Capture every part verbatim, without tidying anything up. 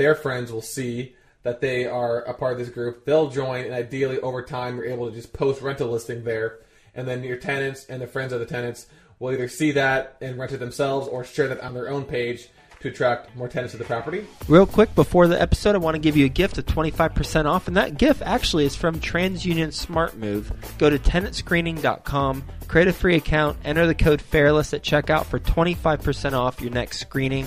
their friends will see that they are a part of this group. They'll join, and ideally over time you're able to just post rental listing there, and then your tenants and the friends of the tenants will either see that and rent it themselves or share that on their own page to attract more tenants to the property. Real quick, before the episode, I want to give you a gift of twenty-five percent off, and that gift actually is from TransUnion Smart Move. Go to tenant screening dot com, create a free account, enter the code FAIRLESS at checkout for twenty-five percent off your next screening,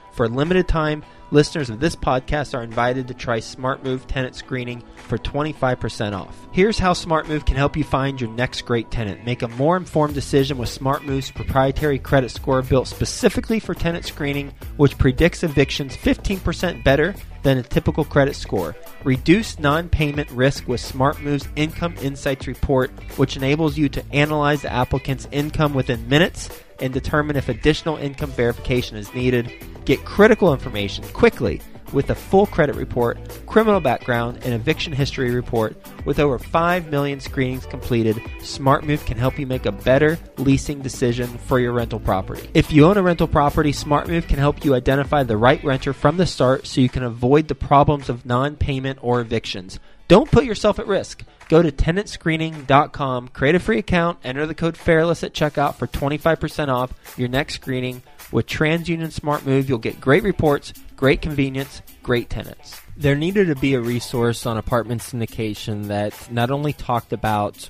For a limited time, listeners of this podcast are invited to try Smart Move Tenant Screening for twenty-five percent off. Here's how Smart Move can help you find your next great tenant. Make a more informed decision with Smart Move's proprietary credit score built specifically for tenant screening, which predicts evictions fifteen percent better than a typical credit score. Reduce non-payment risk with Smart Move's Income Insights Report, which enables you to analyze the applicant's income within minutes and determine if additional income verification is needed. Get critical information quickly with a full credit report, criminal background, and eviction history report. With over five million screenings completed, SmartMove can help you make a better leasing decision for your rental property. If you own a rental property, SmartMove can help you identify the right renter from the start so you can avoid the problems of non-payment or evictions. Don't put yourself at risk. Go to tenant screening dot com, create a free account, enter the code FAIRLESS at checkout for twenty-five percent off your next screening. With TransUnion Smart Move, you'll get great reports, great convenience, great tenants. There needed to be a resource on apartment syndication that not only talked about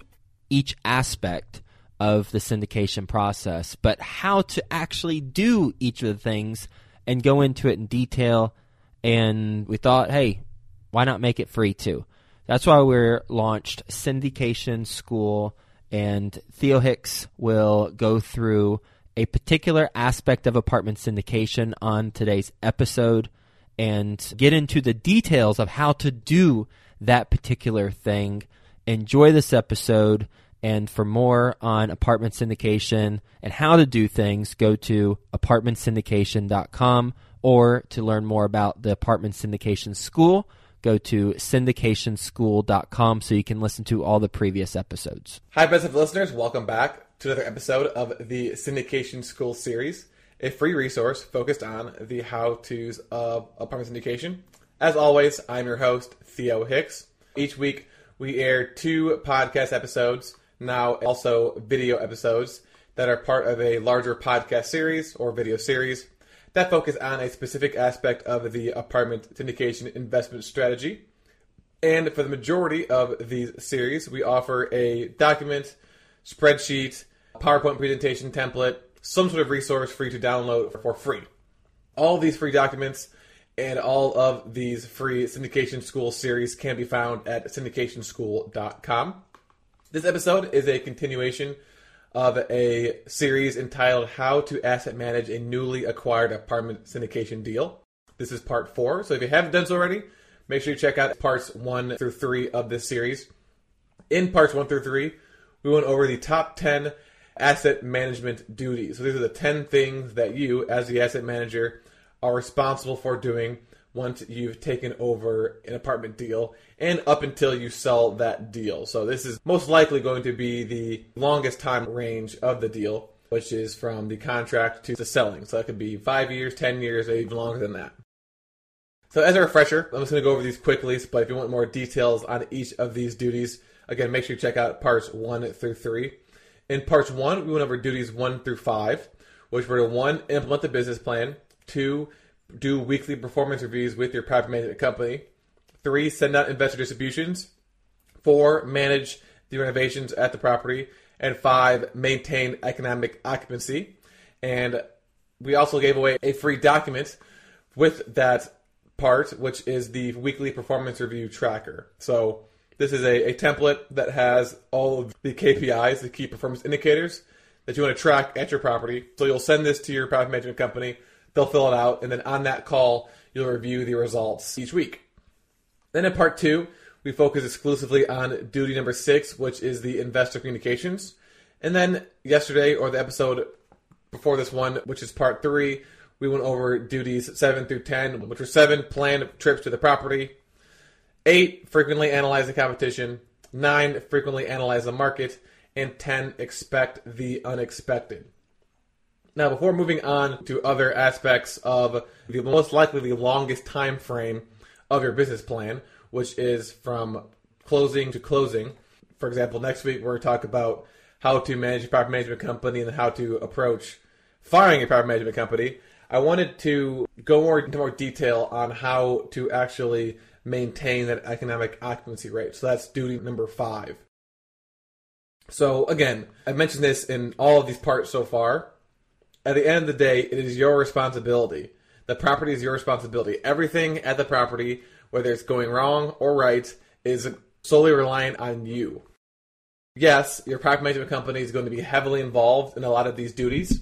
each aspect of the syndication process, but how to actually do each of the things and go into it in detail. And we thought, hey, why not make it free too? That's why we launched Syndication School, and Theo Hicks will go through a particular aspect of apartment syndication on today's episode and get into the details of how to do that particular thing. Enjoy this episode, and for more on apartment syndication and how to do things, go to apartment syndication dot com, or to learn more about the Apartment Syndication School, go to syndication school dot com so you can listen to all the previous episodes. Hi, best of listeners. Welcome back to another episode of the Syndication School series, a free resource focused on the how-tos of apartment syndication. As always, I'm your host, Theo Hicks. Each week, we air two podcast episodes, now also video episodes, that are part of a larger podcast series or video series that focus on a specific aspect of the apartment syndication investment strategy. And for the majority of these series, we offer a document, spreadsheet, PowerPoint presentation template, some sort of resource for you to download for free. All these free documents and all of these free Syndication School series can be found at syndication school dot com. This episode is a continuation of a series entitled How to Asset Manage a Newly Acquired Apartment Syndication Deal. This is part four, so if you haven't done so already, make sure you check out parts one through three of this series. In parts one through three, we went over the top ten asset management duties. So these are the ten things that you, as the asset manager, are responsible for doing once you've taken over an apartment deal and up until you sell that deal. So this is most likely going to be the longest time range of the deal, which is from the contract to the selling. So that could be five years, ten years, or even longer than that. So as a refresher, I'm just going to go over these quickly, but if you want more details on each of these duties, again, make sure you check out parts one through three. In parts one, we went over duties one through five, which were to one, implement the business plan, two, do weekly performance reviews with your property management company, three, send out investor distributions, four, manage the renovations at the property, and five, maintain economic occupancy. And we also gave away a free document with that part, which is the weekly performance review tracker. So this is a, a template that has all of the K P Is, the key performance indicators, that you want to track at your property. So you'll send this to your property management company. They'll fill it out. And then on that call, you'll review the results each week. Then in part two, we focus exclusively on duty number six, which is the investor communications. And then yesterday, or the episode before this one, which is part three, we went over duties seven through ten, which were seven, plan trips to the property. Eight, frequently analyze the competition. Nine, frequently analyze the market. And ten, expect the unexpected. Now, before moving on to other aspects of the most likely the longest time frame of your business plan, which is from closing to closing. For example, next week we're going to talk about how to manage a property management company and how to approach firing a property management company. I wanted to go more into more detail on how to actually maintain that economic occupancy rate. So that's duty number five. So again, I mentioned this in all of these parts so far. At the end of the day, it is your responsibility. The property is your responsibility. Everything at the property, whether it's going wrong or right, is solely reliant on you. Yes, your property management company is going to be heavily involved in a lot of these duties.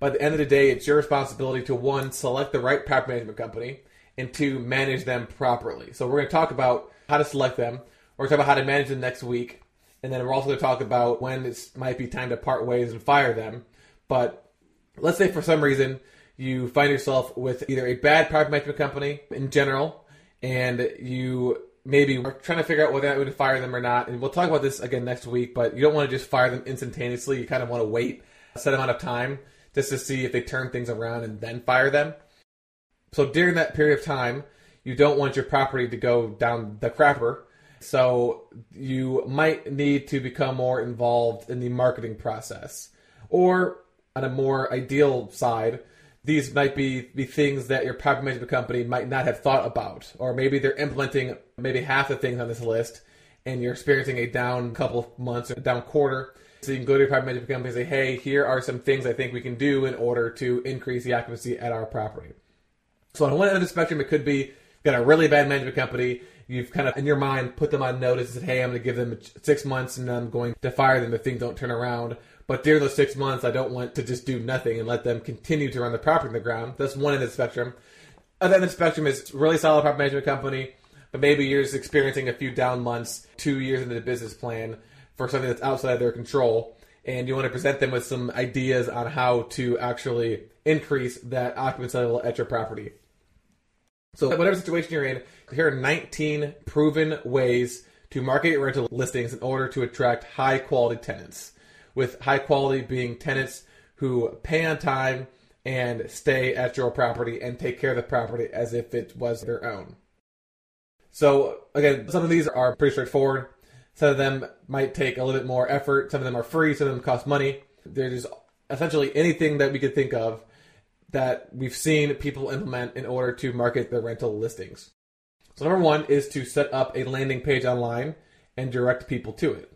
But at the end of the day, it's your responsibility to, one, select the right property management company, and two, manage them properly. So we're going to talk about how to select them. We're going to talk about how to manage them next week. And then we're also going to talk about when it might be time to part ways and fire them. But let's say for some reason you find yourself with either a bad property management company in general, and you maybe are trying to figure out whether or not to fire them or not. And we'll talk about this again next week, but you don't want to just fire them instantaneously. You kind of want to wait a set amount of time just to see if they turn things around and then fire them. So during that period of time, you don't want your property to go down the crapper. So you might need to become more involved in the marketing process. Or on a more ideal side, these might be the things that your property management company might not have thought about. Or maybe they're implementing maybe half the things on this list and you're experiencing a down couple of months or a down quarter. So you can go to your property management company and say, hey, here are some things I think we can do in order to increase the occupancy at our property. So on one end of the spectrum, it could be you've got a really bad management company. You've kind of, in your mind, put them on notice and said, hey, I'm going to give them six months and I'm going to fire them if things don't turn around. But during those six months, I don't want to just do nothing and let them continue to run the property on the ground. That's one end of the spectrum. Other end of the spectrum is really solid property management company, but maybe you're just experiencing a few down months, two years into the business plan for something that's outside of their control. And you want to present them with some ideas on how to actually increase that occupancy level at your property. So whatever situation you're in, here are nineteen proven ways to market your rental listings in order to attract high-quality tenants, with high-quality being tenants who pay on time and stay at your property and take care of the property as if it was their own. So again, some of these are pretty straightforward. Some of them might take a little bit more effort. Some of them are free. Some of them cost money. There's essentially anything that we could think of that we've seen people implement in order to market their rental listings. So number one is to set up a landing page online and direct people to it.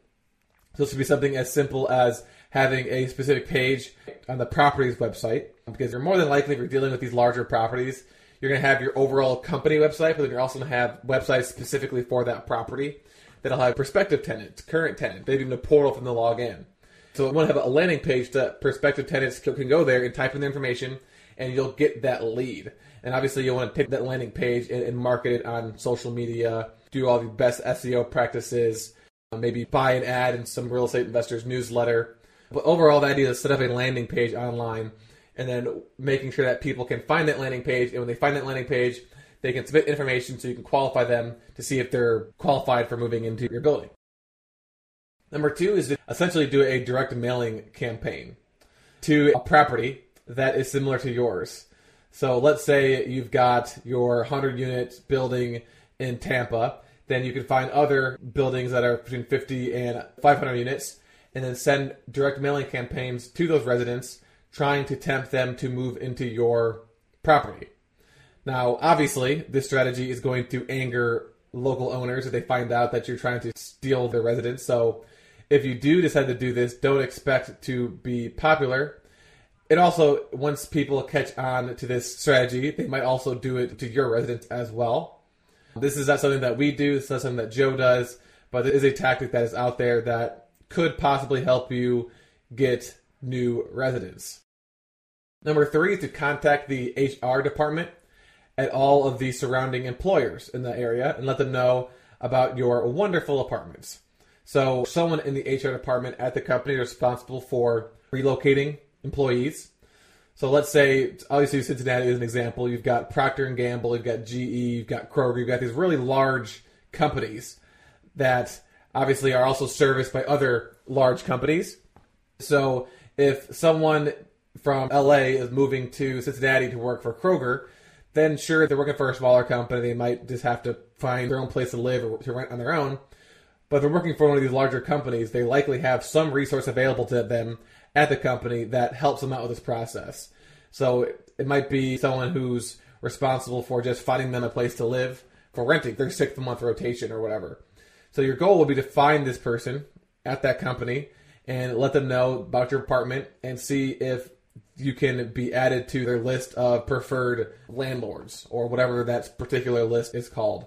So this would be something as simple as having a specific page on the property's website, because you're more than likely, if you're dealing with these larger properties, you're going to have your overall company website, but then you're also going to have websites specifically for that property that'll have prospective tenants, current tenants, maybe even a portal from the log in. So we want to have a landing page that prospective tenants can go there and type in their information, and you'll get that lead. And obviously you'll want to take that landing page and, and market it on social media, do all the best S E O practices, maybe buy an ad in some real estate investors newsletter. But overall, the idea is set up a landing page online and then making sure that people can find that landing page. And when they find that landing page, they can submit information so you can qualify them to see if they're qualified for moving into your building. Number two is to essentially do a direct mailing campaign to a property that is similar to yours. So let's say you've got your one hundred unit building in Tampa, then you can find other buildings that are between fifty and five hundred units, and then send direct mailing campaigns to those residents, trying to tempt them to move into your property. Now, obviously, this strategy is going to anger local owners if they find out that you're trying to steal their residents. So if you do decide to do this, don't expect to be popular. And also, once people catch on to this strategy, they might also do it to your residents as well. This is not something that we do. This is not something that Joe does. But it is a tactic that is out there that could possibly help you get new residents. Number three is to contact the H R department at all of the surrounding employers in the area and let them know about your wonderful apartments. So someone in the H R department at the company is responsible for relocating employees. So let's say, obviously Cincinnati is an example. You've got Procter and Gamble, you've got G E, you've got Kroger, you've got these really large companies that obviously are also serviced by other large companies. So if someone from L A is moving to Cincinnati to work for Kroger, then sure, if they're working for a smaller company, they might just have to find their own place to live or to rent on their own. But if they're working for one of these larger companies, they likely have some resource available to them at the company that helps them out with this process. So it might be someone who's responsible for just finding them a place to live for renting their sixth month rotation or whatever. So your goal would be to find this person at that company and let them know about your apartment and see if you can be added to their list of preferred landlords or whatever that particular list is called.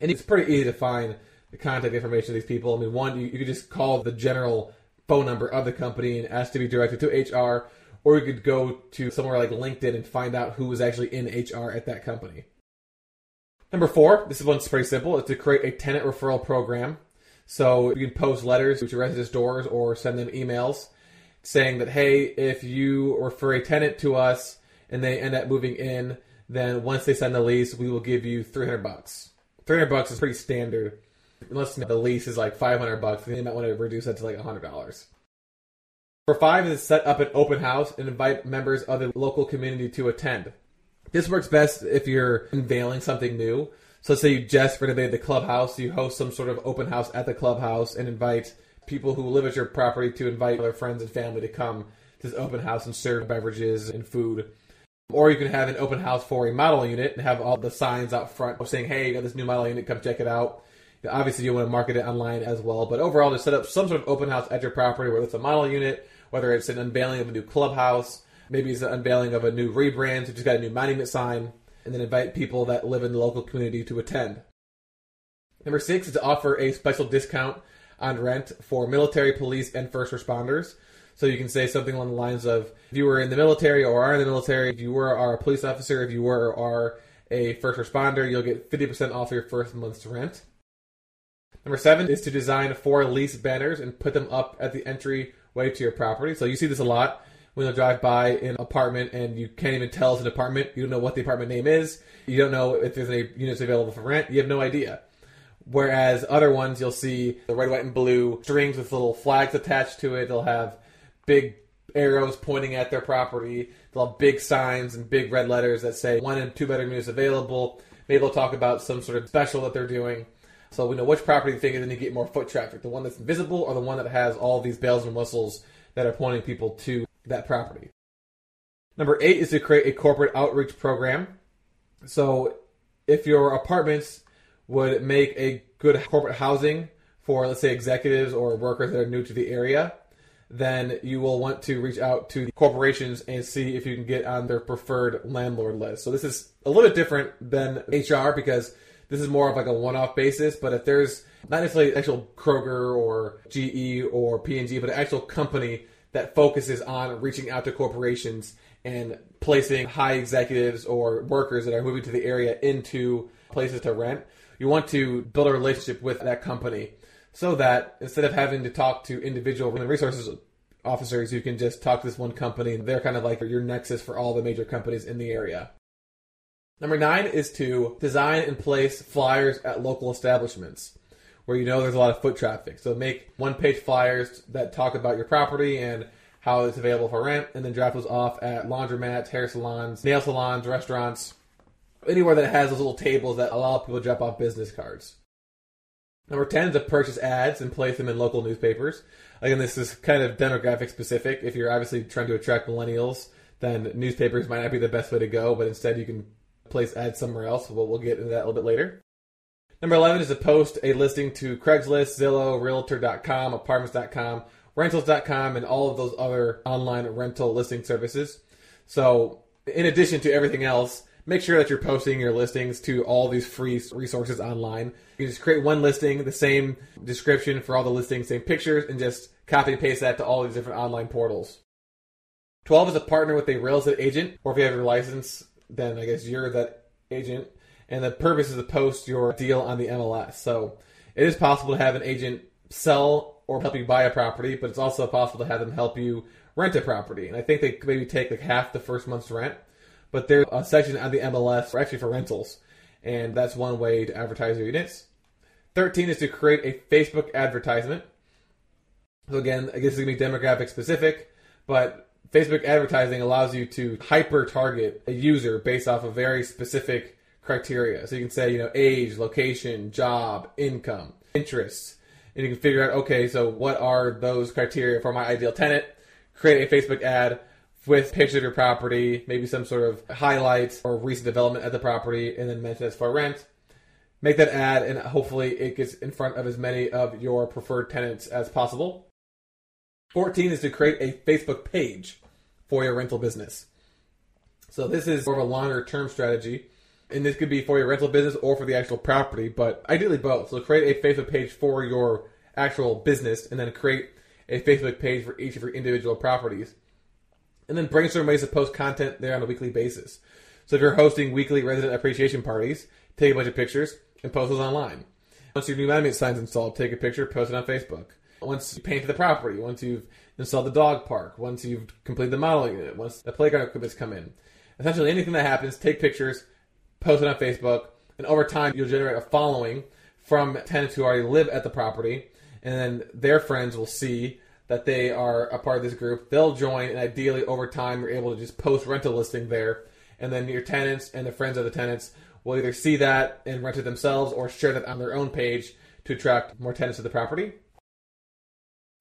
And it's pretty easy to find the contact information of these people. I mean, one, you, you could just call the general phone number of the company and ask to be directed to H R, or you could go to somewhere like LinkedIn and find out who is actually in H R at that company. Number four, this one's pretty simple, is to create a tenant referral program. So you can post letters to residents' doors or send them emails saying that, hey, if you refer a tenant to us and they end up moving in, then once they sign the lease, we will give you three hundred bucks. three hundred bucks is pretty standard. Unless the lease is like five hundred bucks, then you might want to reduce that to like one hundred dollars. For five is set up an open house and invite members of the local community to attend. This works best if you're unveiling something new. So let's say you just renovated the clubhouse, you host some sort of open house at the clubhouse and invite people who live at your property to invite their friends and family to come to this open house and serve beverages and food. Or you can have an open house for a model unit and have all the signs out front saying, hey, you got this new model unit, come check it out. Obviously, you want to market it online as well. But overall, to set up some sort of open house at your property, whether it's a model unit, whether it's an unveiling of a new clubhouse, maybe it's an unveiling of a new rebrand, so you just got a new monument sign, and then invite people that live in the local community to attend. Number six is to offer a special discount on rent for military, police, and first responders. So you can say something along the lines of, if you were in the military or are in the military, if you were or are a police officer, if you were or are a first responder, you'll get fifty percent off your first month's rent. Number seven is to design four lease banners and put them up at the entryway to your property. So you see this a lot when you drive by an apartment and you can't even tell it's an apartment. You don't know what the apartment name is. You don't know if there's any units available for rent. You have no idea. Whereas other ones, you'll see the red, white, and blue strings with little flags attached to it. They'll have big arrows pointing at their property. They'll have big signs and big red letters that say one and two bedroom units available. Maybe they'll talk about some sort of special that they're doing. So we know which property to think is, and you get more foot traffic, the one that's invisible or the one that has all these bells and whistles that are pointing people to that property. Number eight is to create a corporate outreach program. So if your apartments would make a good corporate housing for, let's say, executives or workers that are new to the area, then you will want to reach out to the corporations and see if you can get on their preferred landlord list. So this is a little bit different than H R because this is more of like a one-off basis, but if there's not necessarily actual Kroger or G E or P and G, but an actual company that focuses on reaching out to corporations and placing high executives or workers that are moving to the area into places to rent, you want to build a relationship with that company so that instead of having to talk to individual human resources officers, you can just talk to this one company. They're kind of like your nexus for all the major companies in the area. Number nine is to design and place flyers at local establishments where you know there's a lot of foot traffic. So make one-page flyers that talk about your property and how it's available for rent, and then drop those off at laundromats, hair salons, nail salons, restaurants, anywhere that has those little tables that allow people to drop off business cards. Number ten is to purchase ads and place them in local newspapers. Again, this is kind of demographic specific. If you're obviously trying to attract millennials, then newspapers might not be the best way to go, but instead you can place ads somewhere else. We'll, we'll get into that a little bit later. Number eleven is to post a listing to Craigslist, Zillow, Realtor dot com, Apartments dot com, Rentals dot com, and all of those other online rental listing services. So in addition to everything else, make sure that you're posting your listings to all these free resources online. You just create one listing, the same description for all the listings, same pictures, and just copy and paste that to all these different online portals. twelve is to partner with a real estate agent, or if you have your license, then I guess you're that agent. And the purpose is to post your deal on the M L S. So it is possible to have an agent sell or help you buy a property, but it's also possible to have them help you rent a property. And I think they maybe take like half the first month's rent, but there's a section on the M L S for actually for rentals. And that's one way to advertise your units. thirteen is to create a Facebook advertisement. So again, I guess it's going to be demographic specific, but Facebook advertising allows you to hyper target a user based off of very specific criteria. So you can say, you know, age, location, job, income, interests, and you can figure out, okay, so what are those criteria for my ideal tenant? Create a Facebook ad with pictures of your property, maybe some sort of highlights or recent development at the property, and then mention it's for rent. Make that ad, and hopefully it gets in front of as many of your preferred tenants as possible. fourteen is to create a Facebook page for your rental business. So this is more of a longer term strategy. And this could be for your rental business or for the actual property, but ideally both. So create a Facebook page for your actual business and then create a Facebook page for each of your individual properties. And then brainstorm ways to post content there on a weekly basis. So if you're hosting weekly resident appreciation parties, take a bunch of pictures and post those online. Once your new monument sign's installed, take a picture, post it on Facebook. Once you paint the property, once you've installed the dog park, once you've completed the model unit, once the playground equipment's come in. Essentially anything that happens, take pictures, post it on Facebook, and over time you'll generate a following from tenants who already live at the property, and then their friends will see that they are a part of this group. They'll join, and ideally over time you're able to just post rental listing there, and then your tenants and the friends of the tenants will either see that and rent it themselves or share that on their own page to attract more tenants to the property.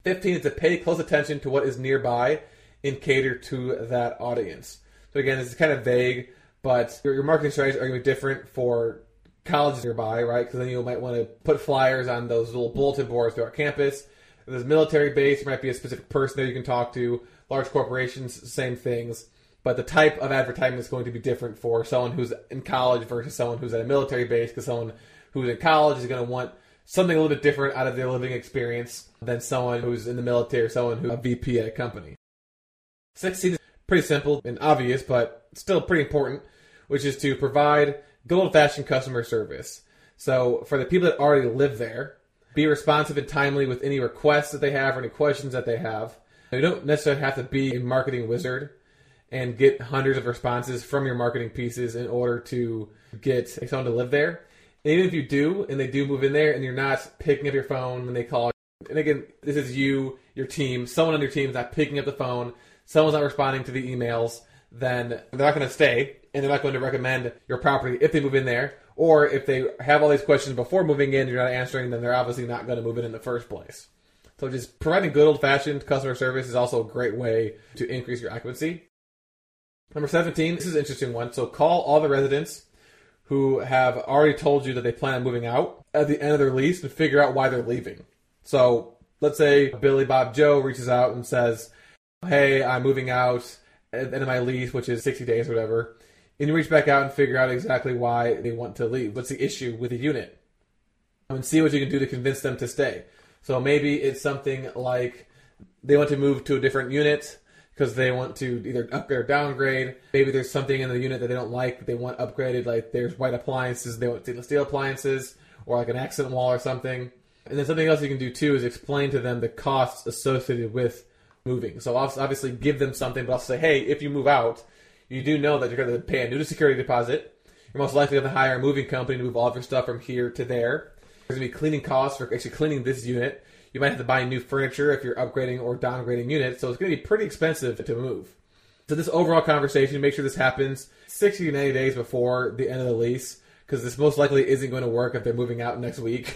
fifteen is to pay close attention to what is nearby and cater to that audience. So again, this is kind of vague, but your marketing strategies are going to be different for colleges nearby, right? Because then you might want to put flyers on those little bulletin boards throughout campus. If there's military base, there might be a specific person there you can talk to. Large corporations, same things. But the type of advertisement is going to be different for someone who's in college versus someone who's at a military base, because someone who's in college is going to want something a little bit different out of their living experience than someone who's in the military or someone who's a V P at a company. sixteen is pretty simple and obvious, but still pretty important, which is to provide good old-fashioned customer service. So for the people that already live there, be responsive and timely with any requests that they have or any questions that they have. You don't necessarily have to be a marketing wizard and get hundreds of responses from your marketing pieces in order to get someone to live there. And even if you do, and they do move in there, and you're not picking up your phone when they call, and again, this is you, your team, someone on your team is not picking up the phone, someone's not responding to the emails, then they're not going to stay, and they're not going to recommend your property if they move in there, or if they have all these questions before moving in and you're not answering, then they're obviously not going to move in in the first place. So just providing good old-fashioned customer service is also a great way to increase your occupancy. Number seventeen, this is an interesting one. So call all the residents who have already told you that they plan on moving out at the end of their lease and figure out why they're leaving. So let's say Billy, Bob, Joe reaches out and says, hey, I'm moving out at the end of my lease, which is sixty days or whatever, and you reach back out and figure out exactly why they want to leave. What's the issue with the unit? And see what you can do to convince them to stay. So maybe it's something like they want to move to a different unit because they want to either upgrade or downgrade. Maybe there's something in the unit that they don't like that they want upgraded, like there's white appliances, they want steel appliances, or like an accent wall or something. And then something else you can do too is explain to them the costs associated with moving. So obviously give them something, but also say, hey, if you move out, you do know that you're going to pay a new security deposit. You're most likely going to hire a moving company to move all of your stuff from here to there. There's going to be cleaning costs for actually cleaning this unit. You might have to buy new furniture if you're upgrading or downgrading units. So it's going to be pretty expensive to move. So this overall conversation, make sure this happens sixty to ninety days before the end of the lease, because this most likely isn't going to work if they're moving out next week.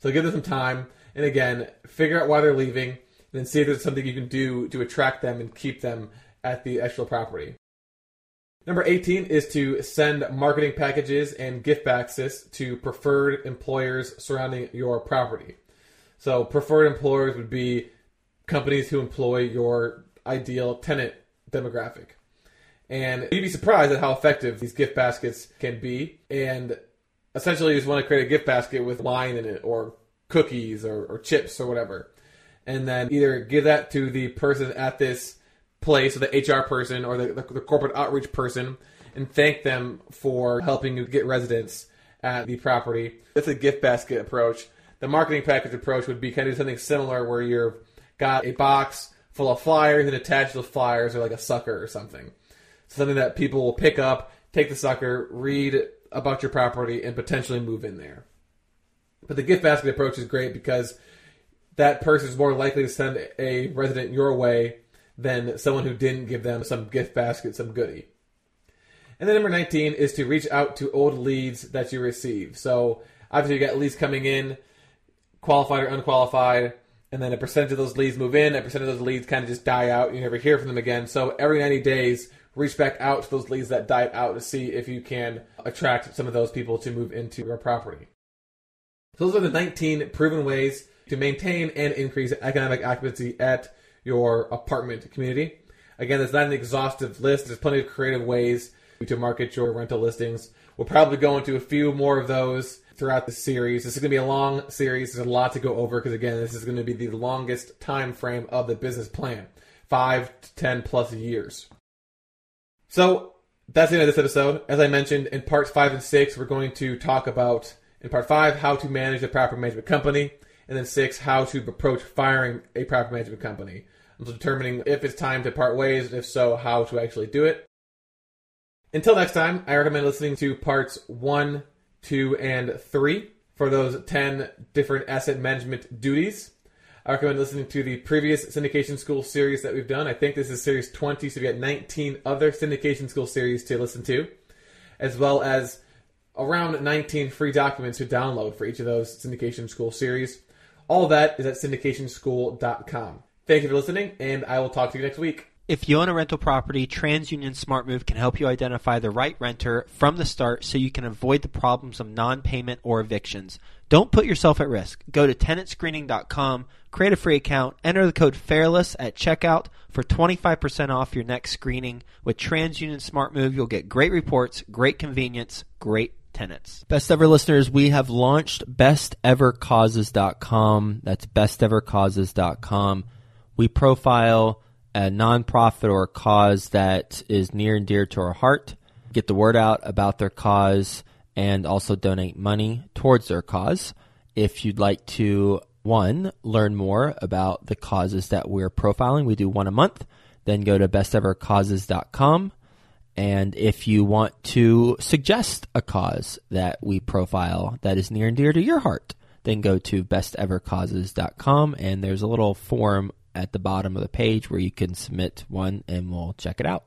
So give them some time. And again, figure out why they're leaving, and then see if there's something you can do to attract them and keep them at the actual property. Number eighteen is to send marketing packages and gift packages to preferred employers surrounding your property. So preferred employers would be companies who employ your ideal tenant demographic. And you'd be surprised at how effective these gift baskets can be. And essentially you just want to create a gift basket with wine in it or cookies or, or chips or whatever. and then either give that to the person at this place, or the H R person, or the, the, the corporate outreach person, and thank them for helping you get residents at the property. That's a gift basket approach. The marketing package approach would be kind of something similar, where you've got a box full of flyers and attached to the flyers or like a sucker or something. Something that people will pick up, take the sucker, read about your property, and potentially move in there. But the gift basket approach is great because that person is more likely to send a resident your way than someone who didn't give them some gift basket, some goodie. And then number nineteen is to reach out to old leads that you receive. So obviously you got leads coming in, qualified or unqualified, and then a percentage of those leads move in, a percentage of those leads kind of just die out. You never hear from them again. So every ninety days, reach back out to those leads that died out to see if you can attract some of those people to move into your property. So those are the nineteen proven ways to maintain and increase economic occupancy at your apartment community. Again, that's not an exhaustive list. There's plenty of creative ways to market your rental listings. We'll probably go into a few more of those throughout the series. This is going to be a long series. There's a lot to go over because, again, this is going to be the longest time frame of the business plan, five to ten plus years. So that's the end of this episode. As I mentioned, in parts five and six, we're going to talk about, in part five, how to manage a property management company, and then six, how to approach firing a property management company. I'm determining if it's time to part ways, and if so, how to actually do it. Until next time, I recommend listening to parts one, two, and three for those ten different asset management duties. I recommend listening to the previous Syndication School series that we've done. I think this is series twenty, so we've got nineteen other Syndication School series to listen to, as well as around nineteen free documents to download for each of those Syndication School series. All of that is at syndication school dot com. Thank you for listening, and I will talk to you next week. If you own a rental property, TransUnion Smart Move can help you identify the right renter from the start so you can avoid the problems of non-payment or evictions. Don't put yourself at risk. Go to tenant screening dot com, create a free account, enter the code FAIRLESS at checkout for twenty-five percent off your next screening. With TransUnion Smart Move, you'll get great reports, great convenience, great tenants. Best ever listeners, we have launched best ever causes dot com. That's best ever causes dot com. We profile a nonprofit or a cause that is near and dear to our heart, get the word out about their cause, and also donate money towards their cause. If you'd like to, one, learn more about the causes that we're profiling, we do one a month, then go to best ever causes dot com. And if you want to suggest a cause that we profile that is near and dear to your heart, then go to best ever causes dot com, and there's a little form at the bottom of the page where you can submit one and we'll check it out.